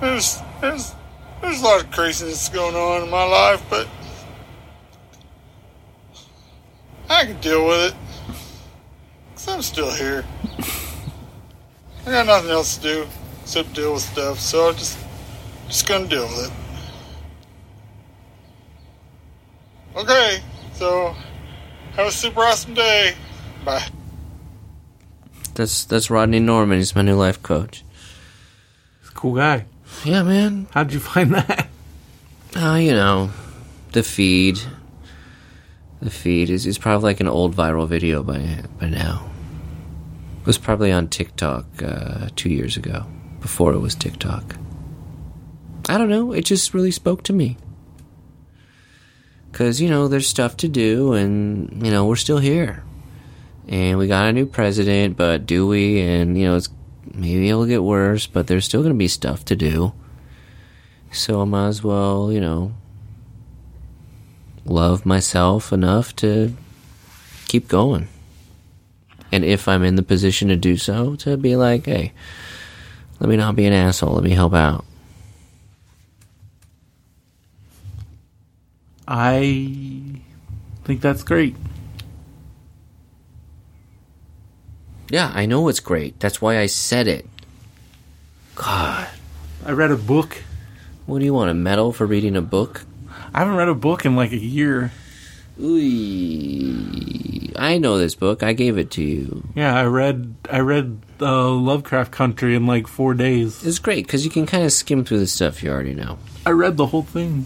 There's a lot of craziness going on in my life, but I can deal with it. 'Cause I'm still here. I got nothing else to do. except deal with stuff. So I just gonna deal with it. Okay, so have a super awesome day. Bye. That's Rodney Norman. He's my new life coach. He's a cool guy. Yeah, man. How'd you find that? Oh, you know, the feed. The feed is probably like an old viral video by now. It was probably on TikTok 2 years ago, before it was TikTok. I don't know. It just really spoke to me. Because, you know, there's stuff to do, and, you know, we're still here. And we got a new president, but do we? And, you know, it's maybe it'll get worse, but there's still going to be stuff to do. So I might as well, you know, love myself enough to keep going. And if I'm in the position to do so, to be like, hey, let me not be an asshole. Let me help out. I think that's great. Yeah, I know it's great. That's why I said it. God. I read a book. What do you want, a medal for reading a book? I haven't read a book in like a year. Ooh, I know this book. I gave it to you. Yeah, I read Lovecraft Country in like 4 days. It's great, because you can kind of skim through the stuff you already know. I read the whole thing.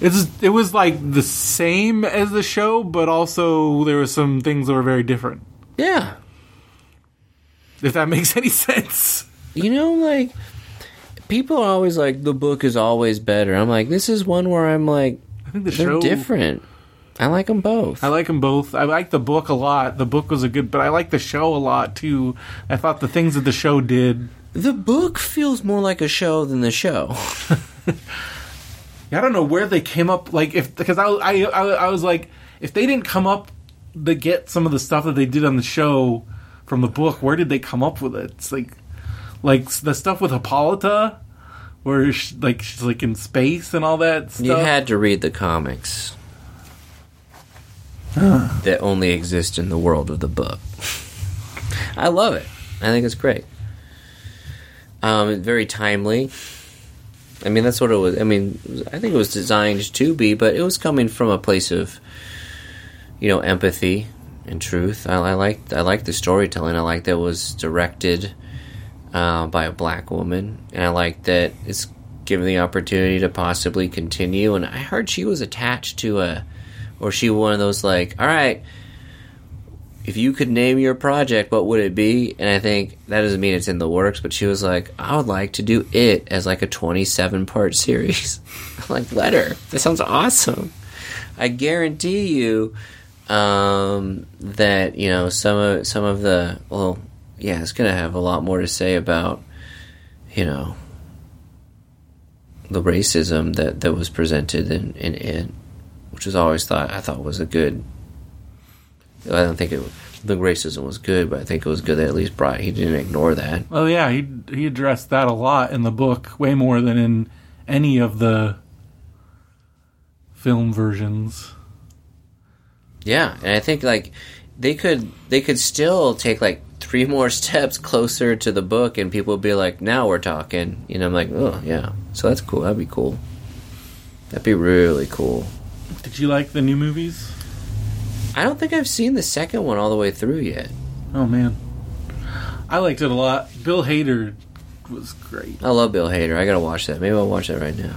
It was like the same as the show, but also there were some things that were very different. Yeah. If that makes any sense. You know, like, people are always like, the book is always better. I'm like, this is one where I'm like, I think they're show, different. I like them both. I like them both. I like the book a lot. The book was a good, but I like the show a lot, too. I thought the things that the show did. The book feels more like a show than the show. I don't know where they came up, like, if, because I was like, if they didn't come up to get some of the stuff that they did on the show from the book, where did they come up with it? It's like the stuff with Hippolyta, where she, like, she's like in space and all that stuff. You had to read the comics that only exist in the world of the book. I love it. I think it's great. Very timely. I mean, that's what it was. I mean, I think it was designed to be, but it was coming from a place of, you know, empathy and truth. I liked the storytelling. I liked that it was directed by a black woman, and I liked that it's given the opportunity to possibly continue. And I heard she was attached to she was one of those like, all right, if you could name your project, what would it be? And I think that doesn't mean it's in the works, but she was like, I would like to do it as like a 27-part series. I'm like, let her. That sounds awesome. I guarantee you that, you know, some of the, well, yeah, it's going to have a lot more to say about, you know, the racism that was presented in it, which was always I thought was a good, I don't think the racism was good, but I think it was good that at least he didn't ignore that. Well, yeah, he addressed that a lot in the book, way more than in any of the film versions. Yeah, and I think like they could still take like 3 more steps closer to the book, and people would be like, "Now we're talking." You know, I'm like, "Oh yeah," so that's cool. That'd be cool. That'd be really cool. Did you like the new movies? I don't think I've seen the second one all the way through yet. Oh, man. I liked it a lot. Bill Hader was great. I love Bill Hader. I gotta watch that. Maybe I'll watch that right now.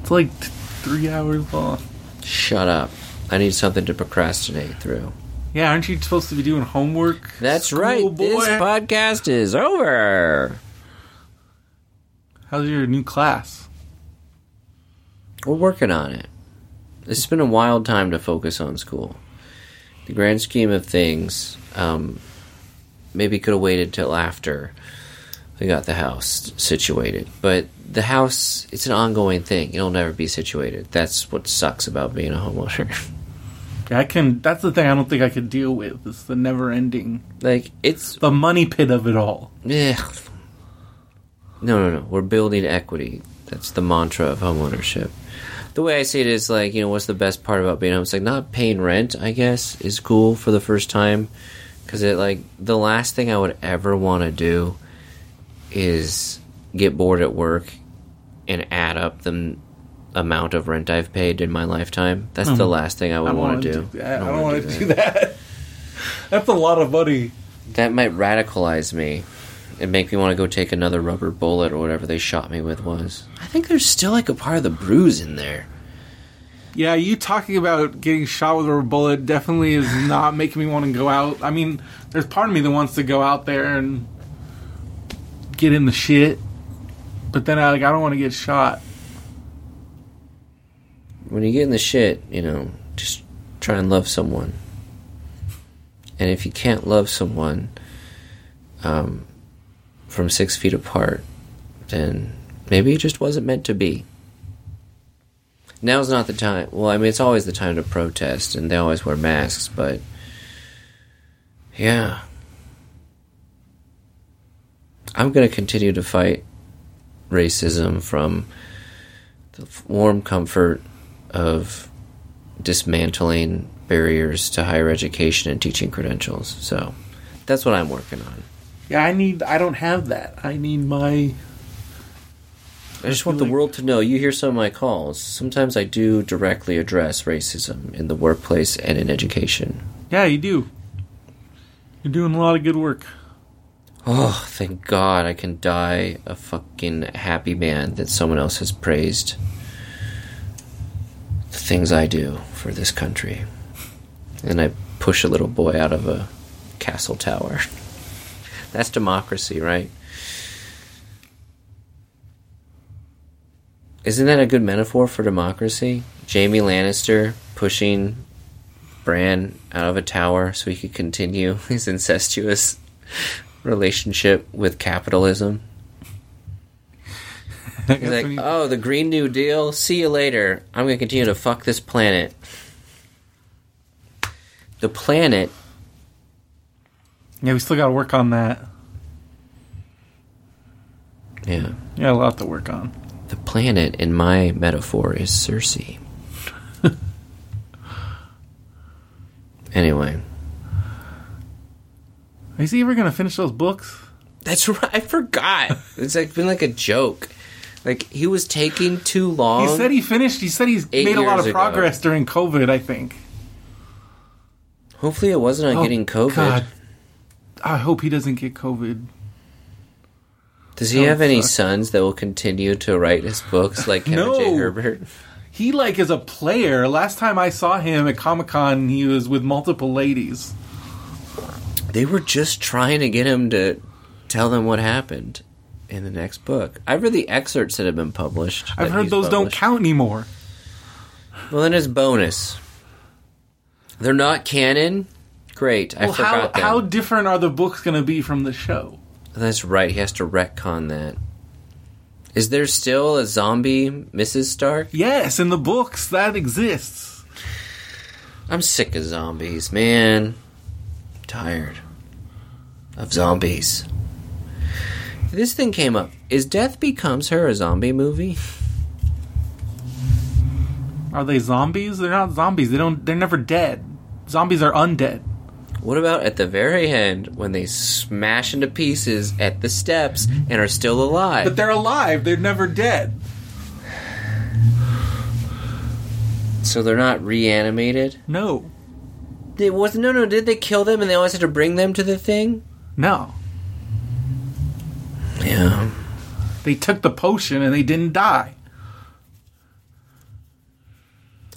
It's like 3 hours long. Shut up. I need something to procrastinate through. Yeah, aren't you supposed to be doing homework? That's right. Boy? This podcast is over. How's your new class? We're working on it. It's been a wild time to focus on school. The grand scheme of things, maybe could have waited till after we got the house situated. But the house, it's an ongoing thing. It'll never be situated. That's what sucks about being a homeowner. That's the thing I don't think I could deal with. It's the never-ending. Like, it's the money pit of it all. Yeah. No. We're building equity. That's the mantra of homeownership. The way I see it is like, you know, what's the best part about being home? It's like not paying rent, I guess, is cool for the first time. Because it, like, the last thing I would ever want to do is get bored at work and add up the amount of rent I've paid in my lifetime. That's the last thing I would want to do. I don't want to do that. That's a lot of money. That might radicalize me and make me want to go take another rubber bullet or whatever they shot me with was. I think there's still like a part of the bruise in there. Yeah, you talking about getting shot with a rubber bullet definitely is not making me want to go out. I mean, there's part of me that wants to go out there and get in the shit, but then I don't want to get shot. When you get in the shit, you know, just try and love someone. And if you can't love someone from 6 feet apart, then maybe it just wasn't meant to be. Now's not the time. Well, I mean, it's always the time to protest, and they always wear masks, but... yeah. I'm going to continue to fight racism from the warm comfort of dismantling barriers to higher education and teaching credentials. So, that's what I'm working on. Yeah, I don't have that. I need my... I just want the world to know. You hear some of my calls. Sometimes I do directly address racism in the workplace and in education. Yeah, you do. You're doing a lot of good work. Oh, thank God I can die a fucking happy man that someone else has praised the things I do for this country. And I push a little boy out of a castle tower. That's democracy, right? Isn't that a good metaphor for democracy? Jaime Lannister pushing Bran out of a tower so he could continue his incestuous relationship with capitalism. He's like, oh, the Green New Deal? See you later. I'm going to continue to fuck this planet. The planet... yeah, we still got to work on that. Yeah. Yeah, a lot to work on. The planet, in my metaphor, is Cersei. Anyway. Is he ever going to finish those books? That's right. I forgot. It's been like a joke. Like, he was taking too long. He said he finished. He said he's made a lot of progress during COVID, I think. Hopefully it wasn't on getting COVID. God. I hope he doesn't get COVID. Does he have any sons that will continue to write his books like Kevin J. Herbert? He is a player. Last time I saw him at Comic-Con, he was with multiple ladies. They were just trying to get him to tell them what happened in the next book. I've read the excerpts that have been published. I've heard those don't count anymore. Well, then it's bonus. They're not canon? Great. I forgot that. How different are the books going to be from the show? That's right. He has to retcon that. Is there still a zombie Mrs. Stark? Yes, in the books that exists. I'm sick of zombies, man. I'm tired of zombies. This thing came up. Is Death Becomes Her a zombie movie? Are they zombies? They're not zombies. They're never dead. Zombies are undead. What about at the very end when they smash into pieces at the steps and are still alive? But they're alive. They're never dead. So they're not reanimated? No. Did they kill them and they always had to bring them to the thing? No. Yeah. They took the potion and they didn't die.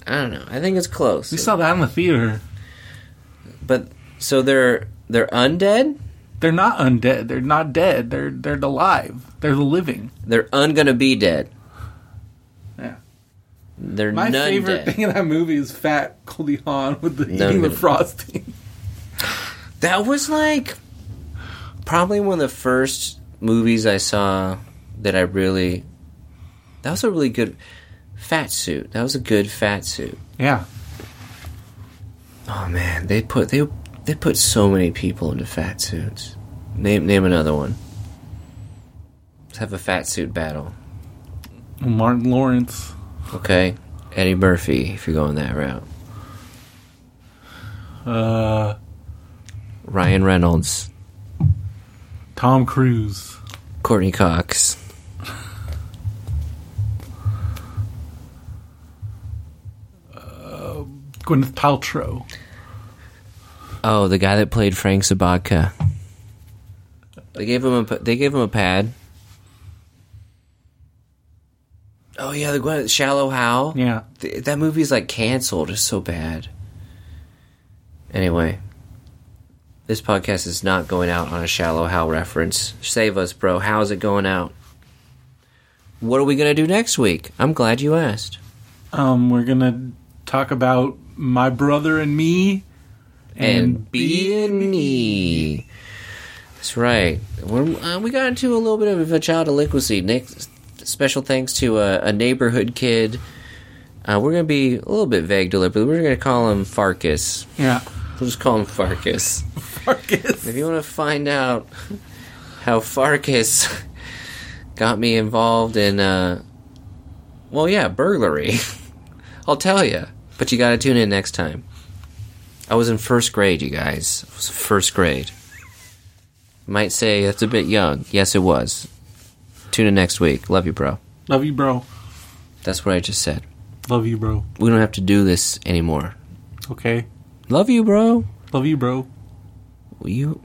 I don't know. I think it's close. We saw that in the theater. But... so they're undead? They're not undead. They're not dead. They're alive. They're the living. They're gonna be dead. Yeah. They're my favorite thing in that movie is Fat Goldie Hawn with eating the frosting. That was probably one of the first movies I saw that I really. That was a really good fat suit. That was a good fat suit. Yeah. Oh man, they put so many people into fat suits. Name another one. Let's have a fat suit battle. Martin Lawrence. Okay. Eddie Murphy, if you're going that route. Ryan Reynolds. Tom Cruise. Courtney Cox. Gwyneth Paltrow. Oh, the guy that played Frank Sobotka. They gave him a pad. Oh yeah, the Gwyneth, Shallow Hal. Yeah, that movie's like canceled. It's so bad. Anyway, this podcast is not going out on a Shallow Hal reference. Save us, bro. How's it going out? What are we gonna do next week? I'm glad you asked. We're gonna talk about My Brother and Me and being me. That's right. We got into a little bit of a child delinquency. Nick, special thanks to a neighborhood kid. We're going to be a little bit vague deliberately. We're going to call him Farkas. Yeah. We'll just call him Farkas. Farkas. If you want to find out how Farkas got me involved in, burglary, I'll tell you. But you got to tune in next time. I was in first grade, you guys. It was first grade. Might say that's a bit young. Yes, it was. Tune in next week. Love you, bro. Love you, bro. That's what I just said. Love you, bro. We don't have to do this anymore. Okay. Love you, bro. Love you, bro. You're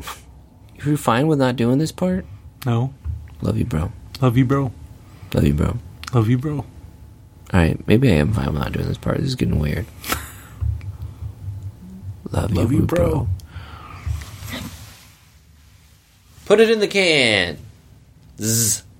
fine with not doing this part? No. Love you, bro. Love you, bro. Love you, bro. Love you, bro. All right. Maybe I am fine with not doing this part. This is getting weird. Love you, bro. Put it in the can. Zzz.